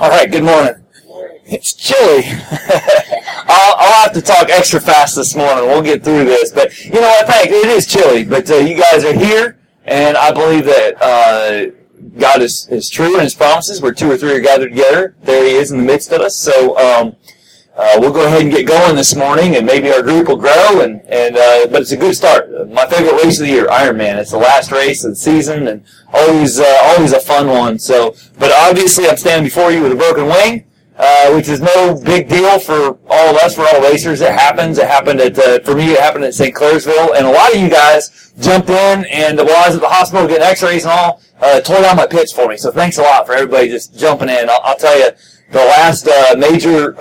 All right, good morning. It's chilly. I'll have to talk extra fast this morning. We'll get through this. But you know what? Thanks. It is chilly, but you guys are here, and I believe that God is true in His promises. Where two or three are gathered together, there He is in the midst of us. So we'll go ahead and get going this morning, and maybe our group will grow. But it's a good start. My favorite race of the year, Ironman. It's the last race of the season, and always a fun one. So, but obviously, I'm standing before you with a broken wing. Which is no big deal for all of us. We're all racers. It happens. It happened at, for me, it happened at St. Clairsville. And a lot of you guys jumped in and while I was at the hospital getting x-rays and all, tore down my pits for me. So thanks a lot for everybody just jumping in. I'll tell you, the last major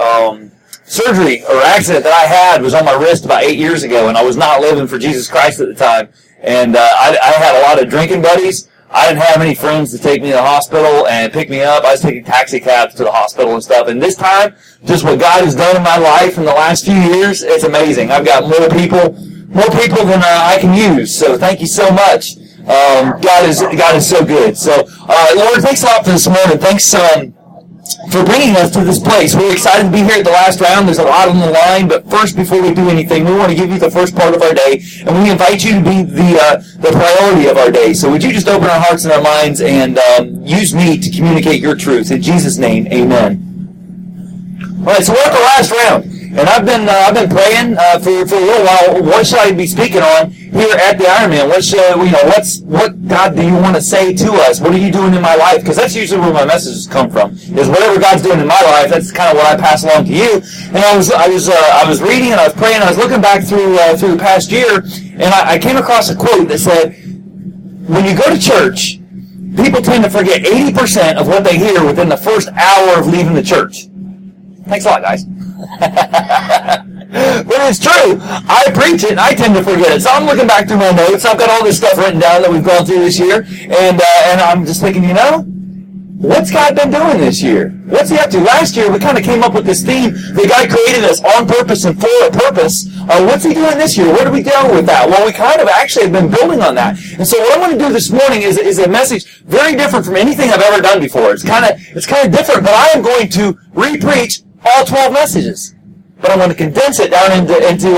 surgery or accident that I had was on my wrist about 8 years ago, and I was not living for Jesus Christ at the time. And I had a lot of drinking buddies. I didn't have any friends to take me to the hospital and pick me up. I was taking taxi cabs to the hospital and stuff. And this time, just what God has done in my life in the last few years, it's amazing. I've got more people than I can use. So thank you so much. God is so good. So Lord, thanks a lot for this morning. Thanks for bringing us to this place. We're excited to be here at the last round. There's a lot on the line, but first, before we do anything, we want to give you the first part of our day, and we invite you to be the priority of our day. So would you just open our hearts and our minds and use me to communicate your truth. In Jesus' name, amen. All right, so we're at the last round, and I've been praying for a little while. What should I be speaking on here at the Ironman? What God do you want to say to us? What are you doing in my life? Because that's usually where my messages come from. Is whatever God's doing in my life, that's kind of what I pass along to you. And I was reading and I was praying. I was looking back through the past year, and I came across a quote that said, "When you go to church, people tend to forget 80% of what they hear within the first hour of leaving the church." Thanks a lot, guys. But it's true. I preach it, and I tend to forget it. So I'm looking back through my notes. I've got all this stuff written down that we've gone through this year, and I'm just thinking, you know, what's God been doing this year? What's He up to? Last year, we kind of came up with this theme that God created us on purpose and for a purpose. What's He doing this year? Where do we go with that? Well, we kind of actually have been building on that. And so what I want to do this morning is a message very different from anything I've ever done before. It's kind of different, but I am going to re-preach all 12 messages, but I'm going to condense it down into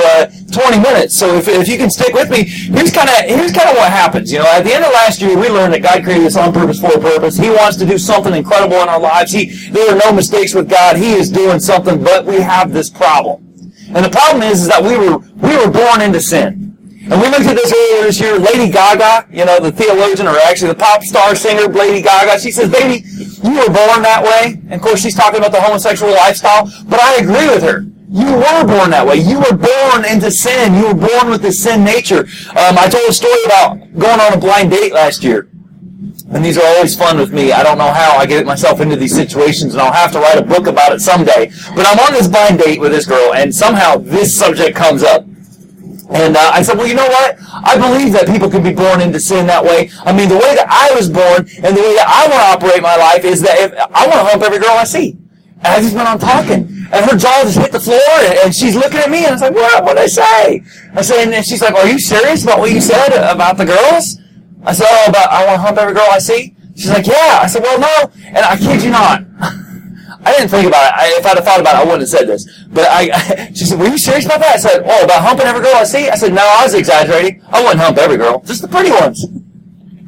20 minutes. So if you can stick with me, here's kind of what happens. You know, at the end of last year, we learned that God created us on purpose for a purpose. He wants to do something incredible in our lives. There are no mistakes with God. He is doing something, but we have this problem, and the problem is that we were born into sin. And we looked at this earlier this year. Lady Gaga, you know, the theologian, or actually the pop star singer, Lady Gaga, she says, "Baby, you were born that way." And of course, she's talking about the homosexual lifestyle, but I agree with her. You were born that way. You were born into sin. You were born with this sin nature. I told a story about going on a blind date last year. And these are always fun with me. I don't know how I get myself into these situations, and I'll have to write a book about it someday. But I'm on this blind date with this girl, and somehow this subject comes up. And I said, well, you know what? I believe that people can be born into sin that way. I mean, the way that I was born and the way that I want to operate my life is that if I want to hump every girl I see. And I just went on talking. And her jaw just hit the floor, and she's looking at me, and I was like, what did I say? I said, and she's like, are you serious about what you said about the girls? I said, I want to hump every girl I see? She's like, yeah. I said, well, no. And I kid you not. I didn't think about it. If I'd have thought about it, I wouldn't have said this. But she said, were you serious about that? I said, oh, about humping every girl I see? I said, no, I was exaggerating. I wouldn't hump every girl, just the pretty ones.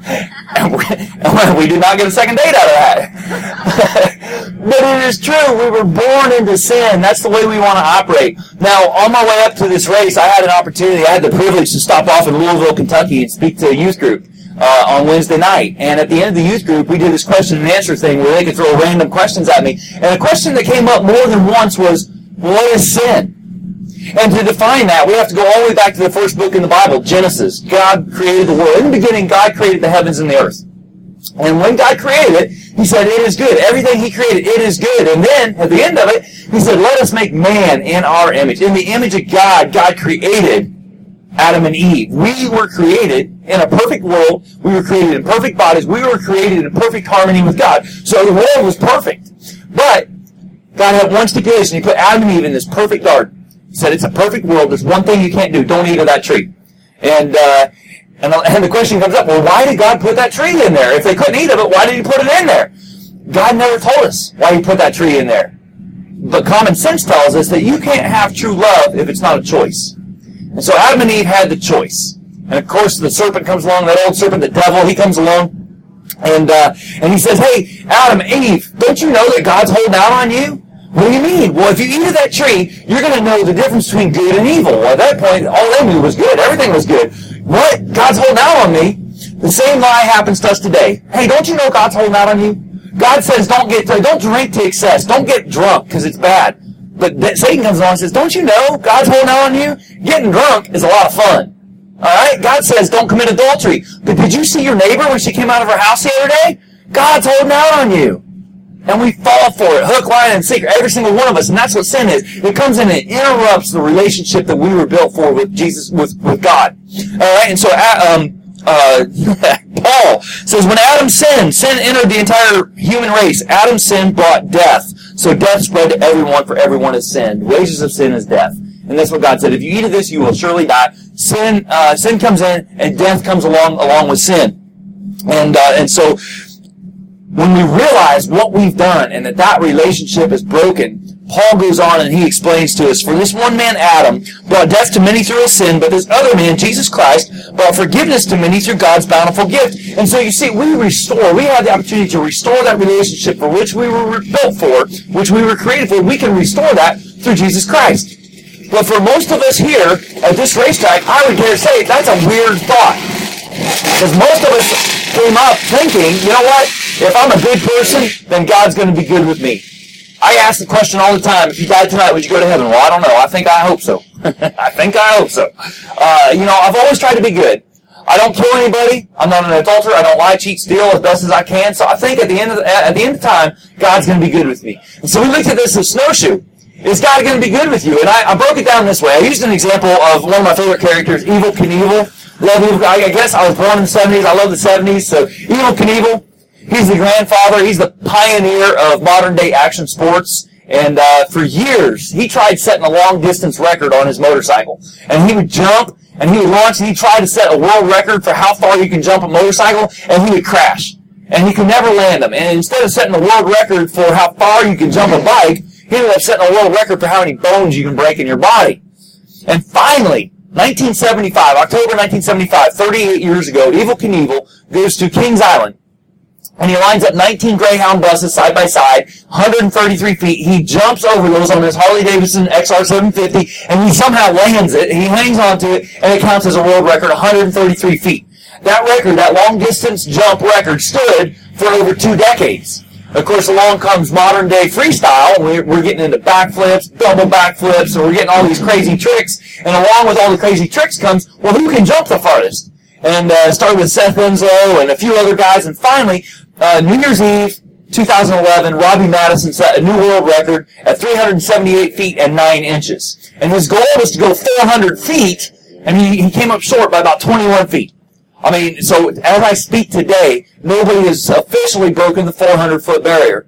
And we did not get a second date out of that. But it is true. We were born into sin. That's the way we want to operate. Now, on my way up to this race, I had an opportunity. I had the privilege to stop off in Louisville, Kentucky and speak to a youth group. On Wednesday night, and at the end of the youth group, we did this question and answer thing where they could throw random questions at me, and a question that came up more than once was, what is sin? And to define that, we have to go all the way back to the first book in the Bible, Genesis. God created the world. In the beginning, God created the heavens and the earth. And when God created it, He said, it is good. Everything He created, it is good. And then, at the end of it, He said, let us make man in our image. In the image of God, God created Adam and Eve. We were created in a perfect world. We were created in perfect bodies. We were created in perfect harmony with God. So the world was perfect. But God had one stipulation. He put Adam and Eve in this perfect garden. He said, it's a perfect world. There's one thing you can't do. Don't eat of that tree. And the question comes up, well, why did God put that tree in there? If they couldn't eat of it, why did He put it in there? God never told us why he put that tree in there. But common sense tells us that you can't have true love if it's not a choice. And so Adam and Eve had the choice. And of course the serpent comes along, that old serpent, the devil, he comes along. And he says, hey, Adam, Eve, don't you know that God's holding out on you? What do you mean? Well, if you eat of that tree, you're going to know the difference between good and evil. Well, at that point, all they knew was good. Everything was good. What? God's holding out on me? The same lie happens to us today. Hey, don't you know God's holding out on you? God says, don't drink to excess. Don't get drunk, because it's bad. But Satan comes along and says, don't you know God's holding out on you? Getting drunk is a lot of fun. Alright? God says, don't commit adultery. But did you see your neighbor when she came out of her house the other day? God's holding out on you. And we fall for it. Hook, line, and sinker. Every single one of us. And that's what sin is. It comes in and interrupts the relationship that we were built for with Jesus, with God. Alright? And so, Paul says, when Adam sinned, sin entered the entire human race. Adam's sin brought death. So death spread to everyone, for everyone has sinned. Wages of sin is death. And that's what God said. If you eat of this, you will surely die. Sin comes in, and death comes along with sin. And so, when we realize what we've done, and that relationship is broken, Paul goes on and he explains to us, for this one man, Adam, brought death to many through his sin, but this other man, Jesus Christ, brought forgiveness to many through God's bountiful gift. And so you see, we have the opportunity to restore that relationship for which we were built for, which we were created for. We can restore that through Jesus Christ. But for most of us here at this racetrack, I would dare say that's a weird thought. Because most of us came up thinking, you know what? If I'm a good person, then God's going to be good with me. I ask the question all the time, if you died tonight, would you go to heaven? Well, I don't know. I hope so. I've always tried to be good. I don't kill anybody. I'm not an adulterer. I don't lie, cheat, steal as best as I can. So I think at the end of time, God's going to be good with me. And so we looked at this as Snowshoe. Is God going to be good with you? And I broke it down this way. I used an example of one of my favorite characters, Evel Knievel. I guess I was born in the 70s. I love the 70s. So Evel Knievel, he's the grandfather. He's the pioneer of modern-day action sports. And for years, he tried setting a long-distance record on his motorcycle. And he would jump, and he would launch, and he tried to set a world record for how far you can jump a motorcycle, and he would crash. And he could never land him. And instead of setting a world record for how far you can jump a bike, he ended up setting a world record for how many bones you can break in your body. And finally, October 1975, 38 years ago, Evel Knievel goes to Kings Island. And he lines up 19 Greyhound buses side by side, 133 feet. He jumps over those on his Harley-Davidson XR750, and he somehow lands it. He hangs onto it, and it counts as a world record, 133 feet. That record, that long-distance jump record, stood for over 2 decades. Of course, along comes modern-day freestyle. We're getting into backflips, double backflips, and we're getting all these crazy tricks. And along with all the crazy tricks comes, well, who can jump the farthest? And started with Seth Enzo and a few other guys. And finally, New Year's Eve, 2011, Robbie Madison set a new world record at 378 feet and 9 inches. And his goal was to go 400 feet, and he came up short by about 21 feet. I mean, so as I speak today, nobody has officially broken the 400-foot barrier.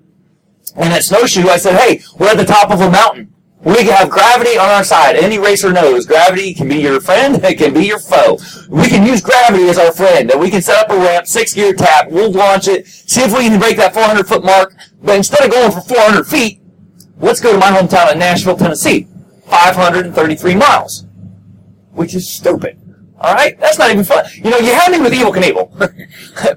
And at Snowshoe, I said, hey, we're at the top of a mountain. We can have gravity on our side. Any racer knows gravity can be your friend, it can be your foe. We can use gravity as our friend, and we can set up a ramp, 6-gear tap, we'll launch it, see if we can break that 400-foot mark. But instead of going for 400 feet, let's go to my hometown of Nashville, Tennessee, 533 miles, which is stupid. Alright? That's not even fun. You know, you had me with Evel Knievel.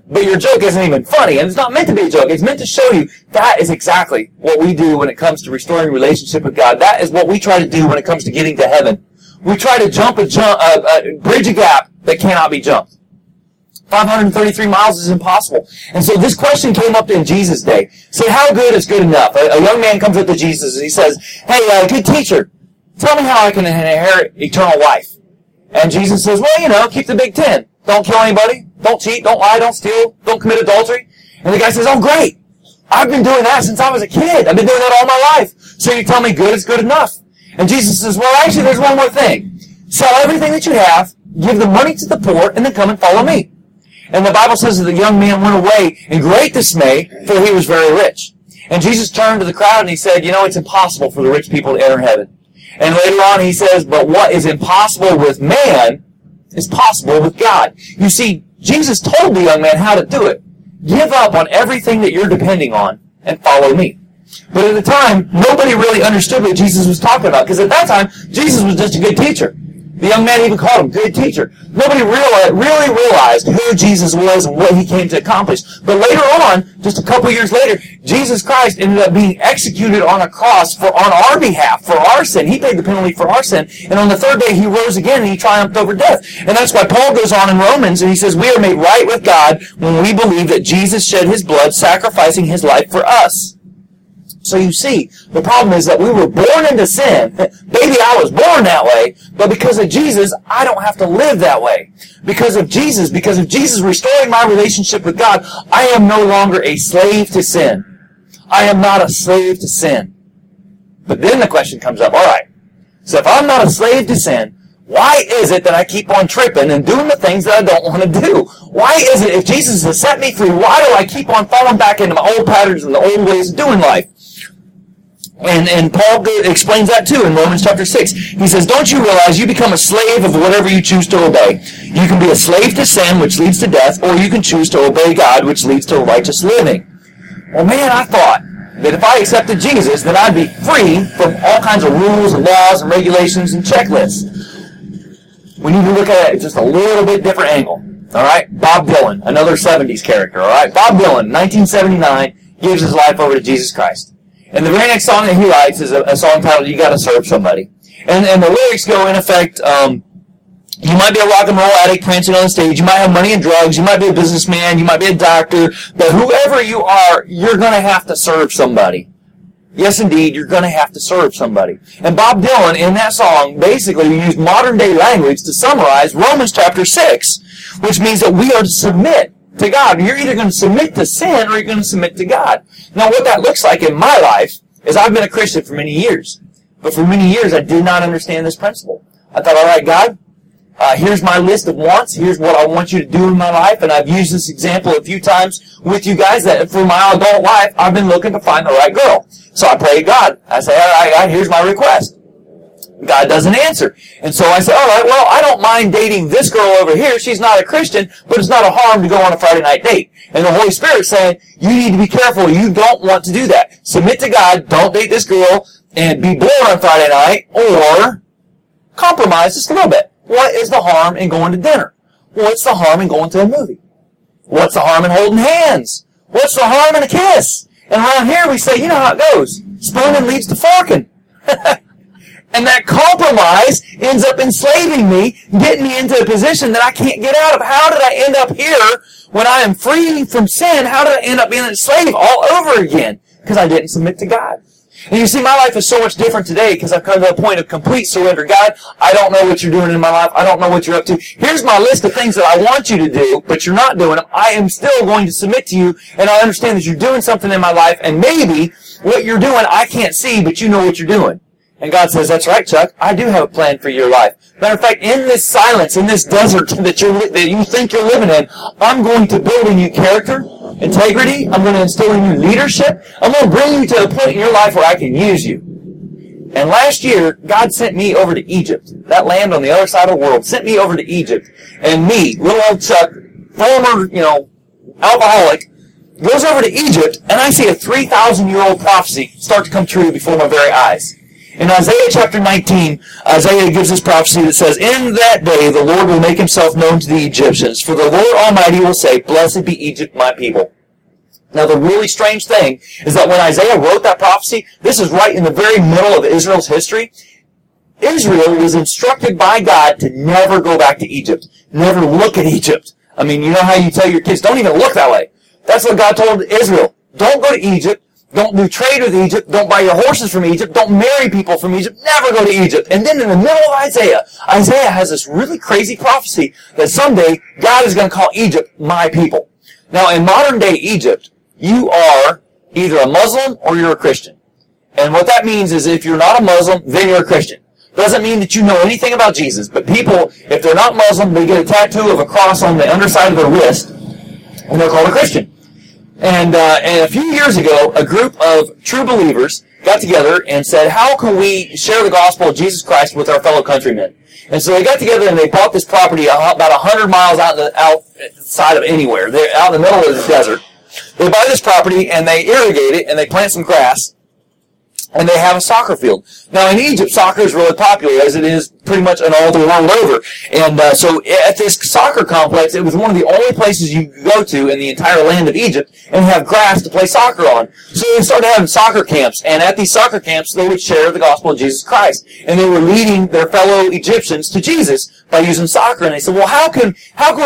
But your joke isn't even funny. And it's not meant to be a joke. It's meant to show you that is exactly what we do when it comes to restoring relationship with God. That is what we try to do when it comes to getting to heaven. We try to bridge a gap that cannot be jumped. 533 miles is impossible. And so this question came up in Jesus' day. Say, how good is good enough? A young man comes up to Jesus and he says, hey, good teacher, tell me how I can inherit eternal life. And Jesus says, well, keep the big 10. Don't kill anybody. Don't cheat. Don't lie. Don't steal. Don't commit adultery. And the guy says, oh, great. I've been doing that since I was a kid. I've been doing that all my life. So you tell me good is good enough. And Jesus says, well, actually, there's one more thing. Sell everything that you have, give the money to the poor, and then come and follow me. And the Bible says that the young man went away in great dismay, for he was very rich. And Jesus turned to the crowd and he said, it's impossible for the rich people to enter heaven. And later on he says, but what is impossible with man is possible with God. You see, Jesus told the young man how to do it. Give up on everything that you're depending on and follow me. But at the time, nobody really understood what Jesus was talking about, because at that time, Jesus was just a good teacher. The young man even called him good teacher. Nobody really realized who Jesus was and what he came to accomplish. But later on, just a couple years later, Jesus Christ ended up being executed on a cross on our behalf, for our sin. He paid the penalty for our sin. And on the third day, he rose again and he triumphed over death. And that's why Paul goes on in Romans and he says, we are made right with God when we believe that Jesus shed his blood, sacrificing his life for us. So you see, the problem is that we were born into sin. Baby, I was born that way. But because of Jesus, I don't have to live that way. Because of Jesus restoring my relationship with God, I am no longer a slave to sin. I am not a slave to sin. But then the question comes up, all right, so if I'm not a slave to sin, why is it that I keep on tripping and doing the things that I don't want to do? Why is it if Jesus has set me free, why do I keep on falling back into my old patterns and the old ways of doing life? And Paul explains that too in Romans chapter 6. He says, don't you realize you become a slave of whatever you choose to obey? You can be a slave to sin, which leads to death, or you can choose to obey God, which leads to righteous living. Well, man, I thought that if I accepted Jesus, then I'd be free from all kinds of rules and laws and regulations and checklists. We need to look at it just a little bit different angle. All right? Bob Dylan, another 70s character. All right? Bob Dylan, 1979, gives his life over to Jesus Christ. And the very next song that he writes is a song titled, You Gotta Serve Somebody. And the lyrics go, in effect, you might be a rock and roll addict prancing on the stage, you might have money and drugs, you might be a businessman, you might be a doctor, but whoever you are, you're going to have to serve somebody. Yes, indeed, you're going to have to serve somebody. And Bob Dylan, in that song, basically used modern-day language to summarize Romans chapter 6, which means that we are to submit to God. You're either going to submit to sin or you're going to submit to God. Now, what that looks like in my life is I've been a Christian for many years. But for many years, I did not understand this principle. I thought, all right, God, here's my list of wants. Here's what I want you to do in my life. And I've used this example a few times with you guys that for my adult life, I've been looking to find the right girl. So I pray to God. I say, all right, God, here's my request. God doesn't answer. And so I say, all right, well, I don't mind dating this girl over here. She's not a Christian, but it's not a harm to go on a Friday night date. And the Holy Spirit's saying, you need to be careful. You don't want to do that. Submit to God. Don't date this girl and be bored on Friday night, or compromise just a little bit. What is the harm in going to dinner? What's the harm in going to a movie? What's the harm in holding hands? What's the harm in a kiss? And around here we say, you know how it goes. Spooning leads to forking. And that compromise ends up enslaving me, getting me into a position that I can't get out of. How did I end up here when I am free from sin? How did I end up being a slave all over again? Because I didn't submit to God. And you see, my life is so much different today because I've come to a point of complete surrender. God, I don't know what you're doing in my life. I don't know what you're up to. Here's my list of things that I want you to do, but you're not doing them. I am still going to submit to you, and I understand that you're doing something in my life, and maybe what you're doing I can't see, but you know what you're doing. And God says, that's right, Chuck, I do have a plan for your life. Matter of fact, in this silence, in this desert that you think you're living in, I'm going to build in you character, integrity. I'm going to instill in you leadership. I'm going to bring you to a point in your life where I can use you. And last year, God sent me over to Egypt, that land on the other side of the world, sent me over to Egypt. And me, little old Chuck, former, alcoholic, goes over to Egypt, and I see a 3,000-year-old prophecy start to come true before my very eyes. In Isaiah chapter 19, Isaiah gives this prophecy that says, in that day the Lord will make himself known to the Egyptians, for the Lord Almighty will say, blessed be Egypt, my people. Now the really strange thing is that when Isaiah wrote that prophecy, this is right in the very middle of Israel's history. Israel was instructed by God to never go back to Egypt. Never look at Egypt. I mean, you know how you tell your kids, don't even look that way. That's what God told Israel. Don't go to Egypt. Don't do trade with Egypt. Don't buy your horses from Egypt. Don't marry people from Egypt. Never go to Egypt. And then in the middle of Isaiah has this really crazy prophecy that someday God is going to call Egypt my people. Now, in modern-day Egypt, you are either a Muslim or you're a Christian. And what that means is if you're not a Muslim, then you're a Christian. Doesn't mean that you know anything about Jesus. But people, if they're not Muslim, they get a tattoo of a cross on the underside of their wrist, and they're called a Christian. And a few years ago, a group of true believers got together and said, how can we share the gospel of Jesus Christ with our fellow countrymen? And so they got together and they bought this property about 100 miles outside of anywhere. They're out in the middle of the desert. They buy this property, and they irrigate it, and they plant some grass, and they have a soccer field. Now, in Egypt, soccer is really popular, as it is pretty much in all the world over. And so at this soccer complex, it was one of the only places you could go to in the entire land of Egypt and have grass to play soccer on. So they started having soccer camps. And at these soccer camps, they would share the gospel of Jesus Christ. And they were leading their fellow Egyptians to Jesus by using soccer. And they said, well, how can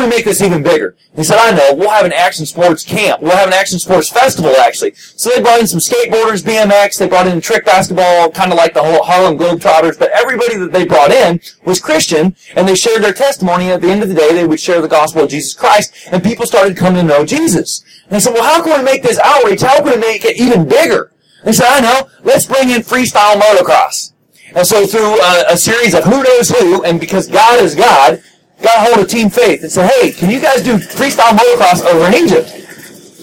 we make this even bigger? They said, I know. We'll have an action sports camp. We'll have an action sports festival, actually. So they brought in some skateboarders, BMX. They brought in trick basketball, kind of like the whole Harlem Globetrotters. But everybody that they brought in was Christian, and they shared their testimony, and at the end of the day, they would share the gospel of Jesus Christ, and people started coming to know Jesus. And they said, well, how can we make this outreach? How can we make it even bigger? And they said, I know, let's bring in freestyle motocross. And so through a series of who knows who, and because God is God, got a hold of Team Faith and said, hey, can you guys do freestyle motocross over in Egypt?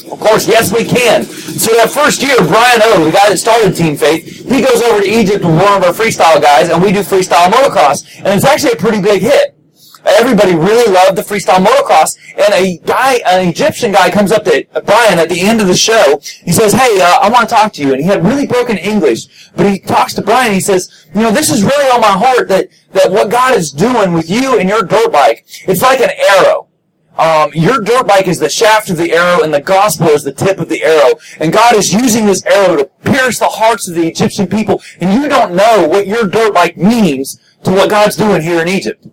Of course, yes, we can. So that first year, Brian O, the guy that started Team Faith, he goes over to Egypt with one of our freestyle guys, and we do freestyle motocross. And it's actually a pretty big hit. Everybody really loved the freestyle motocross. And a guy, an Egyptian guy, comes up to Brian at the end of the show. He says, hey, I want to talk to you. And he had really broken English. But he talks to Brian, and he says, you know, this is really on my heart that what God is doing with you and your dirt bike, it's like an arrow. Your dirt bike is the shaft of the arrow, and the gospel is the tip of the arrow. And God is using this arrow to pierce the hearts of the Egyptian people. And you don't know what your dirt bike means to what God's doing here in Egypt.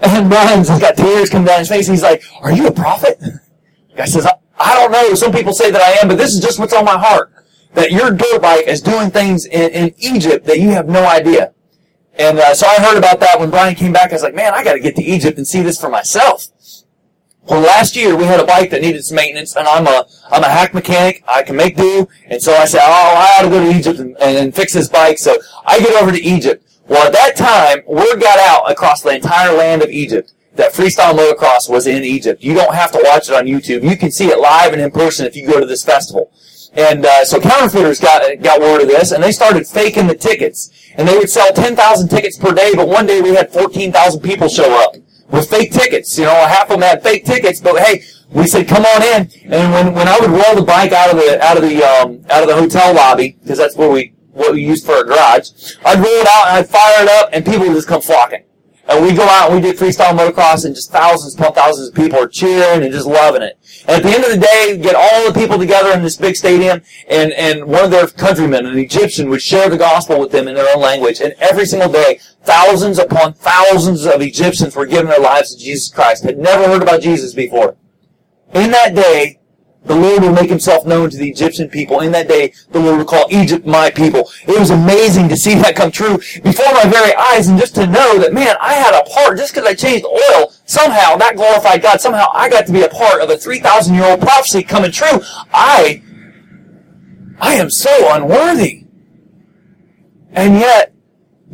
And Brian's got tears coming down his face, and he's like, are you a prophet? The guy says, I don't know. Some people say that I am, but this is just what's on my heart. That your dirt bike is doing things in Egypt that you have no idea. And so I heard about that when Brian came back. I was like, man, I got to get to Egypt and see this for myself. Well, last year we had a bike that needed some maintenance, and I'm a hack mechanic. I can make do, and so I said, I ought to go to Egypt and fix this bike. So I get over to Egypt. Well, at that time, word got out across the entire land of Egypt that freestyle motocross was in Egypt. You don't have to watch it on YouTube. You can see it live and in person if you go to this festival. And so counterfeiters got word of this, and they started faking the tickets. And they would sell 10,000 tickets per day, but one day we had 14,000 people show up with fake tickets. You know, half of them had fake tickets, but hey, we said, come on in. And when I would roll the bike out of the hotel lobby, because that's what we used for our garage, I'd roll it out and I'd fire it up, and people would just come flocking. And we go out and we did freestyle motocross, and just thousands upon thousands of people are cheering and just loving it. And at the end of the day, get all the people together in this big stadium, and one of their countrymen, an Egyptian, would share the gospel with them in their own language. And every single day, thousands upon thousands of Egyptians were giving their lives to Jesus Christ, had never heard about Jesus before. In that day, the Lord will make himself known to the Egyptian people. In that day, the Lord will call Egypt my people. It was amazing to see that come true before my very eyes, and just to know that, man, I had a part. Just because I changed oil, somehow that glorified God. Somehow I got to be a part of a 3,000-year-old prophecy coming true. I am so unworthy. And yet,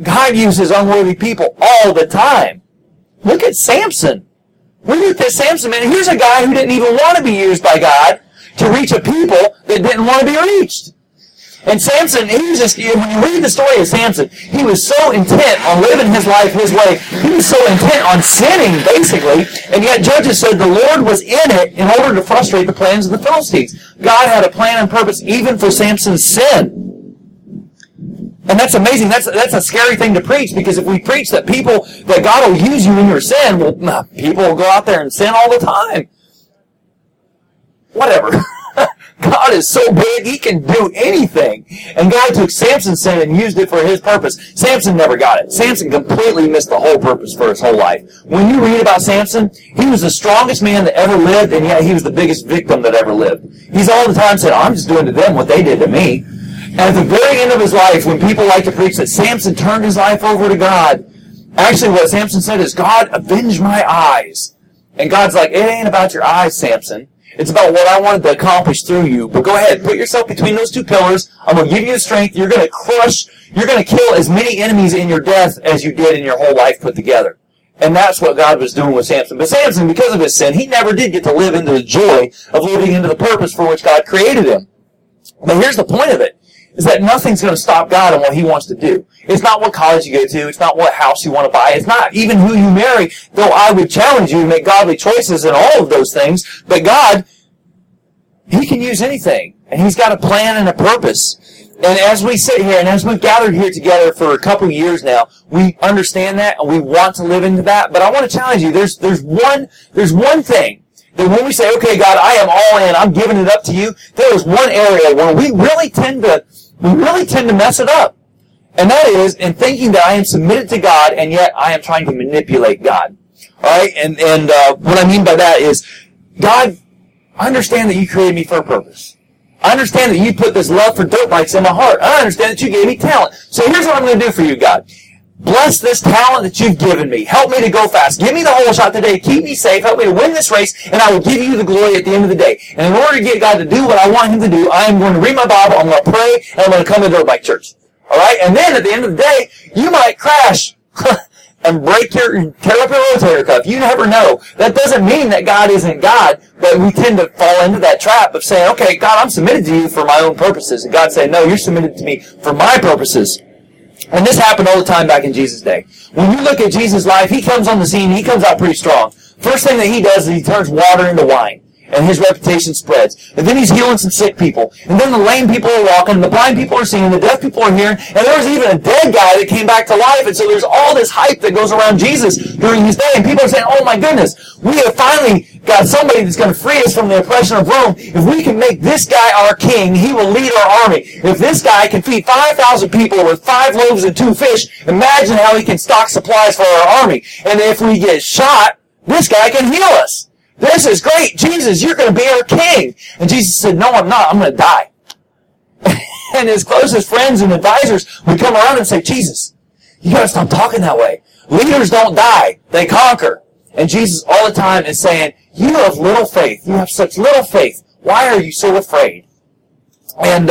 God uses unworthy people all the time. Look at Samson. We looked at Samson, man. Here's a guy who didn't even want to be used by God to reach a people that didn't want to be reached. And Samson, he was just, when you read the story of Samson, he was so intent on living his life his way. He was so intent on sinning, basically. And yet Judges said the Lord was in it in order to frustrate the plans of the Philistines. God had a plan and purpose even for Samson's sin. And that's amazing. That's a scary thing to preach, because if we preach that people, that God will use you in your sin, well, people will go out there and sin all the time. Whatever. God is so big, he can do anything. And God took Samson's sin and used it for his purpose. Samson never got it. Samson completely missed the whole purpose for his whole life. When you read about Samson, he was the strongest man that ever lived, and yet he was the biggest victim that ever lived. He's all the time said, I'm just doing to them what they did to me. And at the very end of his life, when people like to preach that Samson turned his life over to God, actually what Samson said is, God, avenge my eyes. And God's like, it ain't about your eyes, Samson. It's about what I wanted to accomplish through you. But go ahead, put yourself between those two pillars. I'm going to give you the strength. You're going to crush, you're going to kill as many enemies in your death as you did in your whole life put together. And that's what God was doing with Samson. But Samson, because of his sin, he never did get to live into the joy of living into the purpose for which God created him. But here's the point of it. Is that nothing's going to stop God on what he wants to do. It's not what college you go to. It's not what house you want to buy. It's not even who you marry, though I would challenge you to make godly choices in all of those things. But God He can use anything, and he's got a plan and a purpose. And as we sit here, and as we've gathered here together for a couple years now, we understand that, and we want to live into that. But I want to challenge you. There's one thing that when we say, okay, God, I am all in, I'm giving it up to you, there is one area where we really tend to mess it up. And that is in thinking that I am submitted to God, and yet I am trying to manipulate God. All right? And what I mean by that is, God, I understand that you created me for a purpose. I understand that you put this love for dirt bikes in my heart. I understand that you gave me talent. So here's what I'm going to do for you, God. Bless this talent that you've given me. Help me to go fast. Give me the whole shot today. Keep me safe. Help me to win this race, and I will give you the glory at the end of the day. And in order to get God to do what I want him to do, I am going to read my Bible, I'm going to pray, and I'm going to come to dirt bike church. All right? And then at the end of the day, you might crash and tear up your rotator cuff. You never know. That doesn't mean that God isn't God, but we tend to fall into that trap of saying, okay, God, I'm submitted to you for my own purposes. And God said, no, you're submitted to me for my purposes. And this happened all the time back in Jesus' day. When you look at Jesus' life, he comes on the scene, he comes out pretty strong. First thing that he does is he turns water into wine. And his reputation spreads. And then he's healing some sick people. And then the lame people are walking, and the blind people are seeing, and the deaf people are hearing. And there was even a dead guy that came back to life. And so there's all this hype that goes around Jesus during his day. And people are saying, oh my goodness, we have finally got somebody that's going to free us from the oppression of Rome. If we can make this guy our king, he will lead our army. If this guy can feed 5,000 people with 5 loaves and 2 fish, imagine how he can stock supplies for our army. And if we get shot, this guy can heal us. This is great. Jesus, you're going to be our king. And Jesus said, no, I'm not. I'm going to die. And his closest friends and advisors would come around and say, Jesus, you got to stop talking that way. Leaders don't die. They conquer. And Jesus all the time is saying, you have little faith. You have such little faith. Why are you so afraid? And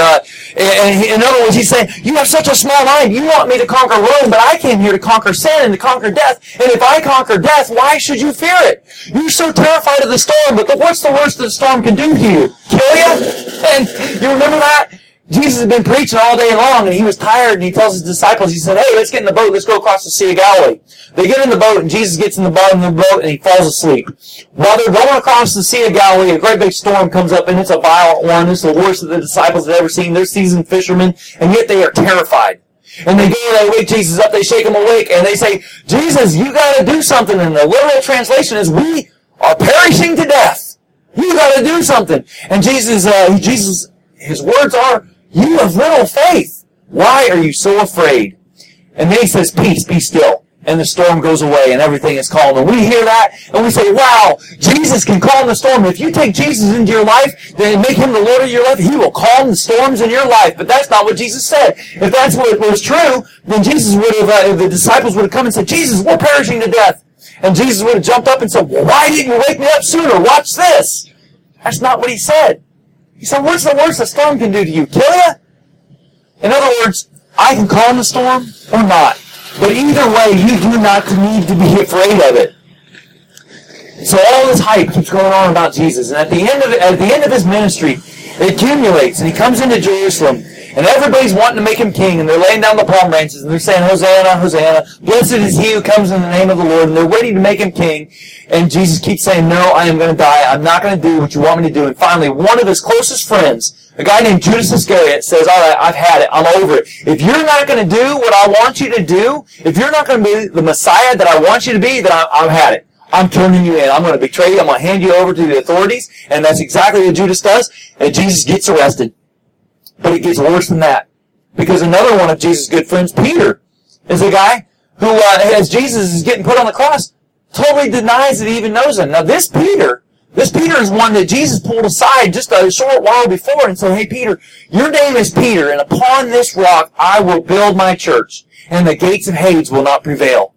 in other words, he's saying, you have such a small mind. You want me to conquer Rome, but I came here to conquer sin and to conquer death. And if I conquer death, why should you fear it? You're so terrified of the storm, but what's the worst that the storm can do to you? Kill you? And you remember that? Jesus had been preaching all day long, and he was tired, and he tells his disciples, he said, hey, let's get in the boat, let's go across the Sea of Galilee. They get in the boat, and Jesus gets in the bottom of the boat, and he falls asleep. While they're going across the Sea of Galilee, a great big storm comes up, and it's a violent one. It's the worst that the disciples have ever seen. They're seasoned fishermen, and yet they are terrified. And they go, they wake Jesus up, they shake him awake, and they say, Jesus, you got to do something. And the literal translation is, we are perishing to death. You got to do something. And Jesus, his words are, you have little faith. Why are you so afraid? And then he says, peace, be still. And the storm goes away, and everything is calm. And we hear that, and we say, wow, Jesus can calm the storm. If you take Jesus into your life, then make him the Lord of your life, he will calm the storms in your life. But that's not what Jesus said. If that's what was true, then Jesus would have, the disciples would have come and said, Jesus, we're perishing to death. And Jesus would have jumped up and said, why didn't you wake me up sooner? Watch this. That's not what he said. He said, what's the worst a storm can do to you? Kill you? In other words, I can calm the storm or not. But either way, you do not need to be afraid of it. So all this hype keeps going on about Jesus. And at the end of his ministry, it accumulates. And he comes into Jerusalem. And everybody's wanting to make him king. And they're laying down the palm branches. And they're saying, Hosanna, Hosanna. Blessed is he who comes in the name of the Lord. And they're waiting to make him king. And Jesus keeps saying, no, I am going to die. I'm not going to do what you want me to do. And finally, one of his closest friends, a guy named Judas Iscariot, says, all right, I've had it. I'm over it. If you're not going to do what I want you to do, if you're not going to be the Messiah that I want you to be, then I've had it. I'm turning you in. I'm going to betray you. I'm going to hand you over to the authorities. And that's exactly what Judas does. And Jesus gets arrested. But it gets worse than that. Because another one of Jesus' good friends, Peter, is a guy who, as Jesus is getting put on the cross, totally denies that he even knows him. Now, this Peter is one that Jesus pulled aside just a short while before and said, hey, Peter, your name is Peter, and upon this rock I will build my church, and the gates of Hades will not prevail.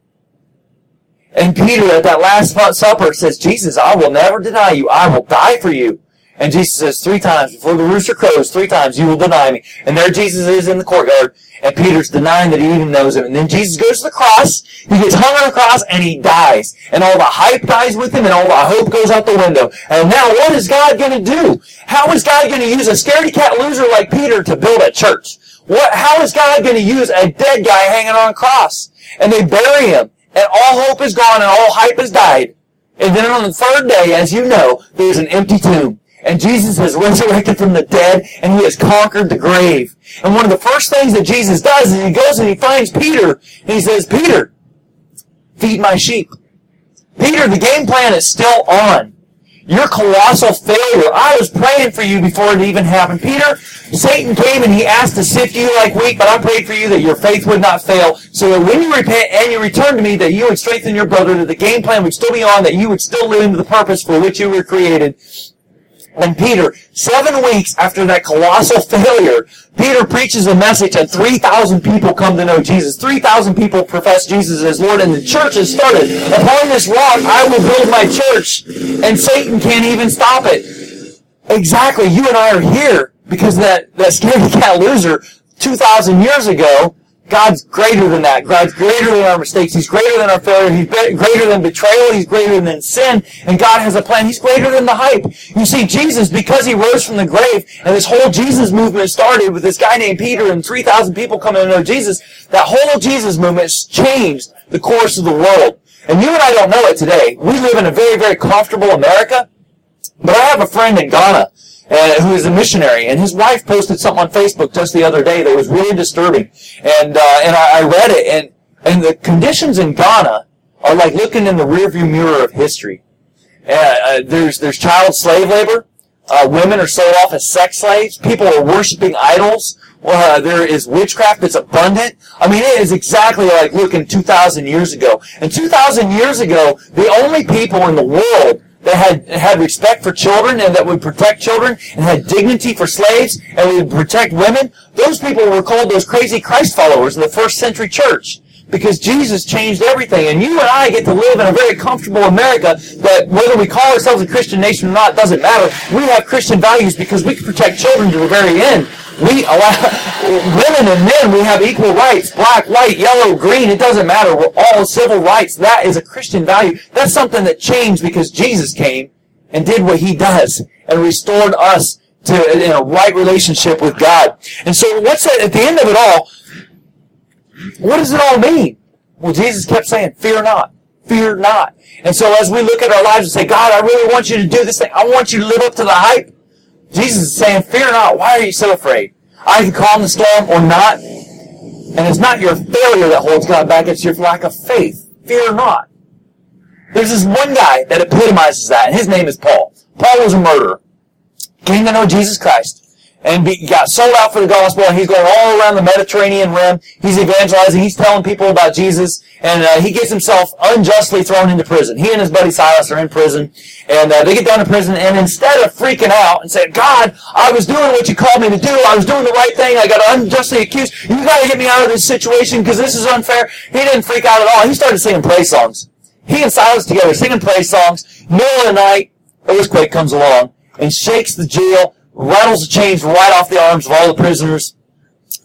And Peter, at that Last Supper, says, Jesus, I will never deny you. I will die for you. And Jesus says 3 times, before the rooster crows, 3 times, you will deny me. And there Jesus is in the courtyard, and Peter's denying that he even knows him. And then Jesus goes to the cross, he gets hung on the cross, and he dies. And all the hype dies with him, and all the hope goes out the window. And now what is God going to do? How is God going to use a scaredy cat loser like Peter to build a church? How is God going to use a dead guy hanging on a cross? And they bury him, and all hope is gone, and all hype has died. And then on the 3rd day, as you know, there's an empty tomb. And Jesus has resurrected from the dead, and He has conquered the grave. And one of the first things that Jesus does is He goes and He finds Peter, and He says, Peter, feed my sheep. Peter, the game plan is still on. Your colossal failure. I was praying for you before it even happened. Peter, Satan came and he asked to sift you like wheat, but I prayed for you that your faith would not fail, so that when you repent and you return to me, that you would strengthen your brother, that the game plan would still be on, that you would still live into the purpose for which you were created. And Peter, 7 weeks after that colossal failure, Peter preaches a message and 3,000 people come to know Jesus. 3,000 people profess Jesus as Lord, and the church has started. Upon this rock I will build my church, and Satan can't even stop it. Exactly, you and I are here because of that scaredy cat loser 2,000 years ago. God's greater than that. God's greater than our mistakes. He's greater than our failure. He's greater than betrayal. He's greater than sin. And God has a plan. He's greater than the hype. You see, Jesus, because He rose from the grave, and this whole Jesus movement started with this guy named Peter and 3,000 people coming to know Jesus, that whole Jesus movement changed the course of the world. And you and I don't know it today. We live in a very, very comfortable America. But I have a friend in Ghana who is a missionary, and his wife posted something on Facebook just the other day that was really disturbing. And I read it, and the conditions in Ghana are like looking in the rearview mirror of history. There's child slave labor. Women are sold off as sex slaves. People are worshiping idols. There is witchcraft that's abundant. I mean, it is exactly like looking 2,000 years ago. And 2,000 years ago, the only people in the world that had respect for children and that would protect children and had dignity for slaves and would protect women, those people were called those crazy Christ followers in the first century church, because Jesus changed everything. And you and I get to live in a very comfortable America that, whether we call ourselves a Christian nation or not, doesn't matter. We have Christian values because we can protect children to the very end. We allow women and men, we have equal rights, black, white, yellow, green, it doesn't matter. We're all civil rights. That is a Christian value. That's something that changed because Jesus came and did what He does and restored us to in a right relationship with God. And so at the end of it all, what does it all mean? Well, Jesus kept saying, fear not. Fear not. And so as we look at our lives and say, God, I really want you to do this thing. I want you to live up to the hype. Jesus is saying, fear not. Why are you so afraid? I can calm the storm or not. And it's not your failure that holds God back. It's your lack of faith. Fear not. There's this one guy that epitomizes that, and his name is Paul. Paul was a murderer. Came to know Jesus Christ. And got sold out for the gospel, and he's going all around the Mediterranean rim. He's evangelizing. He's telling people about Jesus. And he gets himself unjustly thrown into prison. He and his buddy Silas are in prison. And they get down to prison, and instead of freaking out and saying, God, I was doing what you called me to do. I was doing the right thing. I got unjustly accused. You got to get me out of this situation because this is unfair. He didn't freak out at all. He started singing praise songs. He and Silas together singing praise songs. Middle of the night, earthquake comes along and shakes the jail, rattles the chains right off the arms of all the prisoners.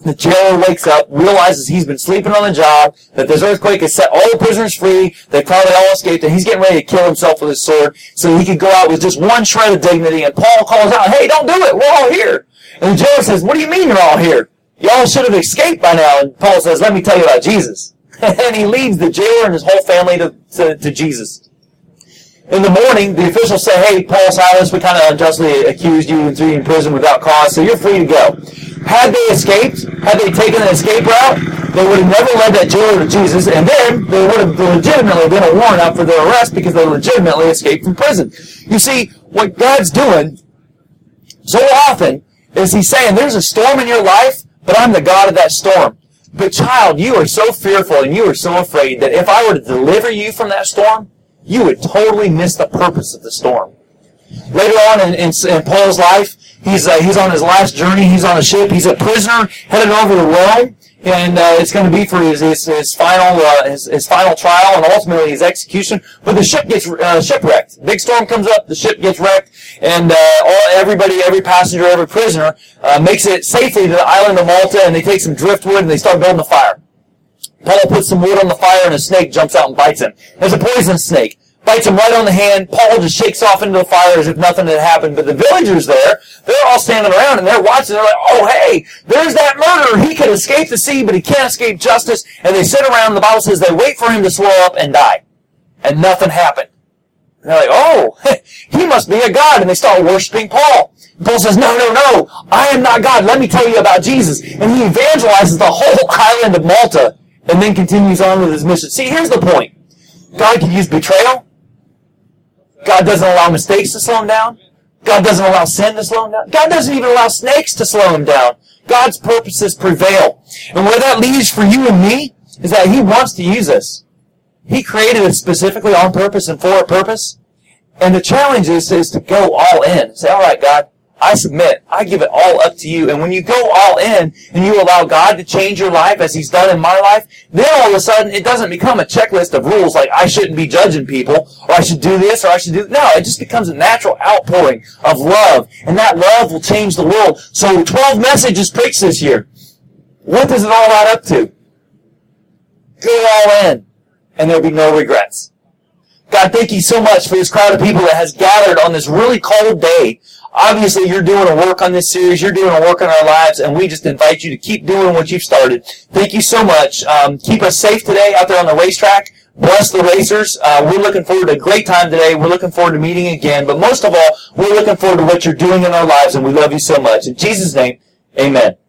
The jailer wakes up, realizes he's been sleeping on the job, that this earthquake has set all the prisoners free, they probably all escaped, and he's getting ready to kill himself with his sword so he could go out with just one shred of dignity. And Paul calls out, hey, don't do it, we're all here. And the jailer says, what do you mean you're all here? Y'all should have escaped by now. And Paul says, let me tell you about Jesus. And he leads the jailer and his whole family to Jesus. In the morning, the officials say, hey, Paul, Silas, we kind of unjustly accused you and threw you in prison without cause, so you're free to go. Had they escaped, had they taken the escape route, they would have never led that jailer to Jesus, and then they would have legitimately been a warrant out for their arrest because they legitimately escaped from prison. You see, what God's doing so often is He's saying, there's a storm in your life, but I'm the God of that storm. But child, you are so fearful and you are so afraid that if I were to deliver you from that storm, you would totally miss the purpose of the storm. Later on in Paul's life, he's on his last journey. He's on a ship. He's a prisoner headed over to Rome, and it's going to be for his final trial and ultimately his execution. But the ship gets shipwrecked. Big storm comes up. The ship gets wrecked, and every passenger, every prisoner makes it safely to the island of Malta, and they take some driftwood and they start building a fire. Paul puts some wood on the fire, and a snake jumps out and bites him. There's a poison snake. Bites him right on the hand. Paul just shakes off into the fire as if nothing had happened. But the villagers there, they're all standing around, and they're watching. They're like, oh, hey, there's that murderer. He can escape the sea, but he can't escape justice. And they sit around. The Bible says they wait for him to swell up and die. And nothing happened. And they're like, oh, he must be a god. And they start worshiping Paul. And Paul says, no, no, no, I am not God. Let me tell you about Jesus. And he evangelizes the whole island of Malta and then continues on with his mission. See, here's the point. God can use betrayal. God doesn't allow mistakes to slow him down. God doesn't allow sin to slow him down. God doesn't even allow snakes to slow him down. God's purposes prevail. And where that leads for you and me is that he wants to use us. He created us specifically on purpose and for a purpose. And the challenge is to go all in. Say, all right, God, I submit. I give it all up to you. And when you go all in and you allow God to change your life as he's done in my life, then all of a sudden it doesn't become a checklist of rules like I shouldn't be judging people or I should do this or I should do that. No, it just becomes a natural outpouring of love. And that love will change the world. So 12 messages preached this year. What does it all add up to? Go all in. And there'll be no regrets. God, thank you so much for this crowd of people that has gathered on this really cold day. Obviously, you're doing a work on this series. You're doing a work on our lives, and we just invite you to keep doing what you've started. Thank you so much. Keep us safe today out there on the racetrack. Bless the racers. We're looking forward to a great time today. We're looking forward to meeting again. But most of all, we're looking forward to what you're doing in our lives, and we love you so much. In Jesus' name, amen.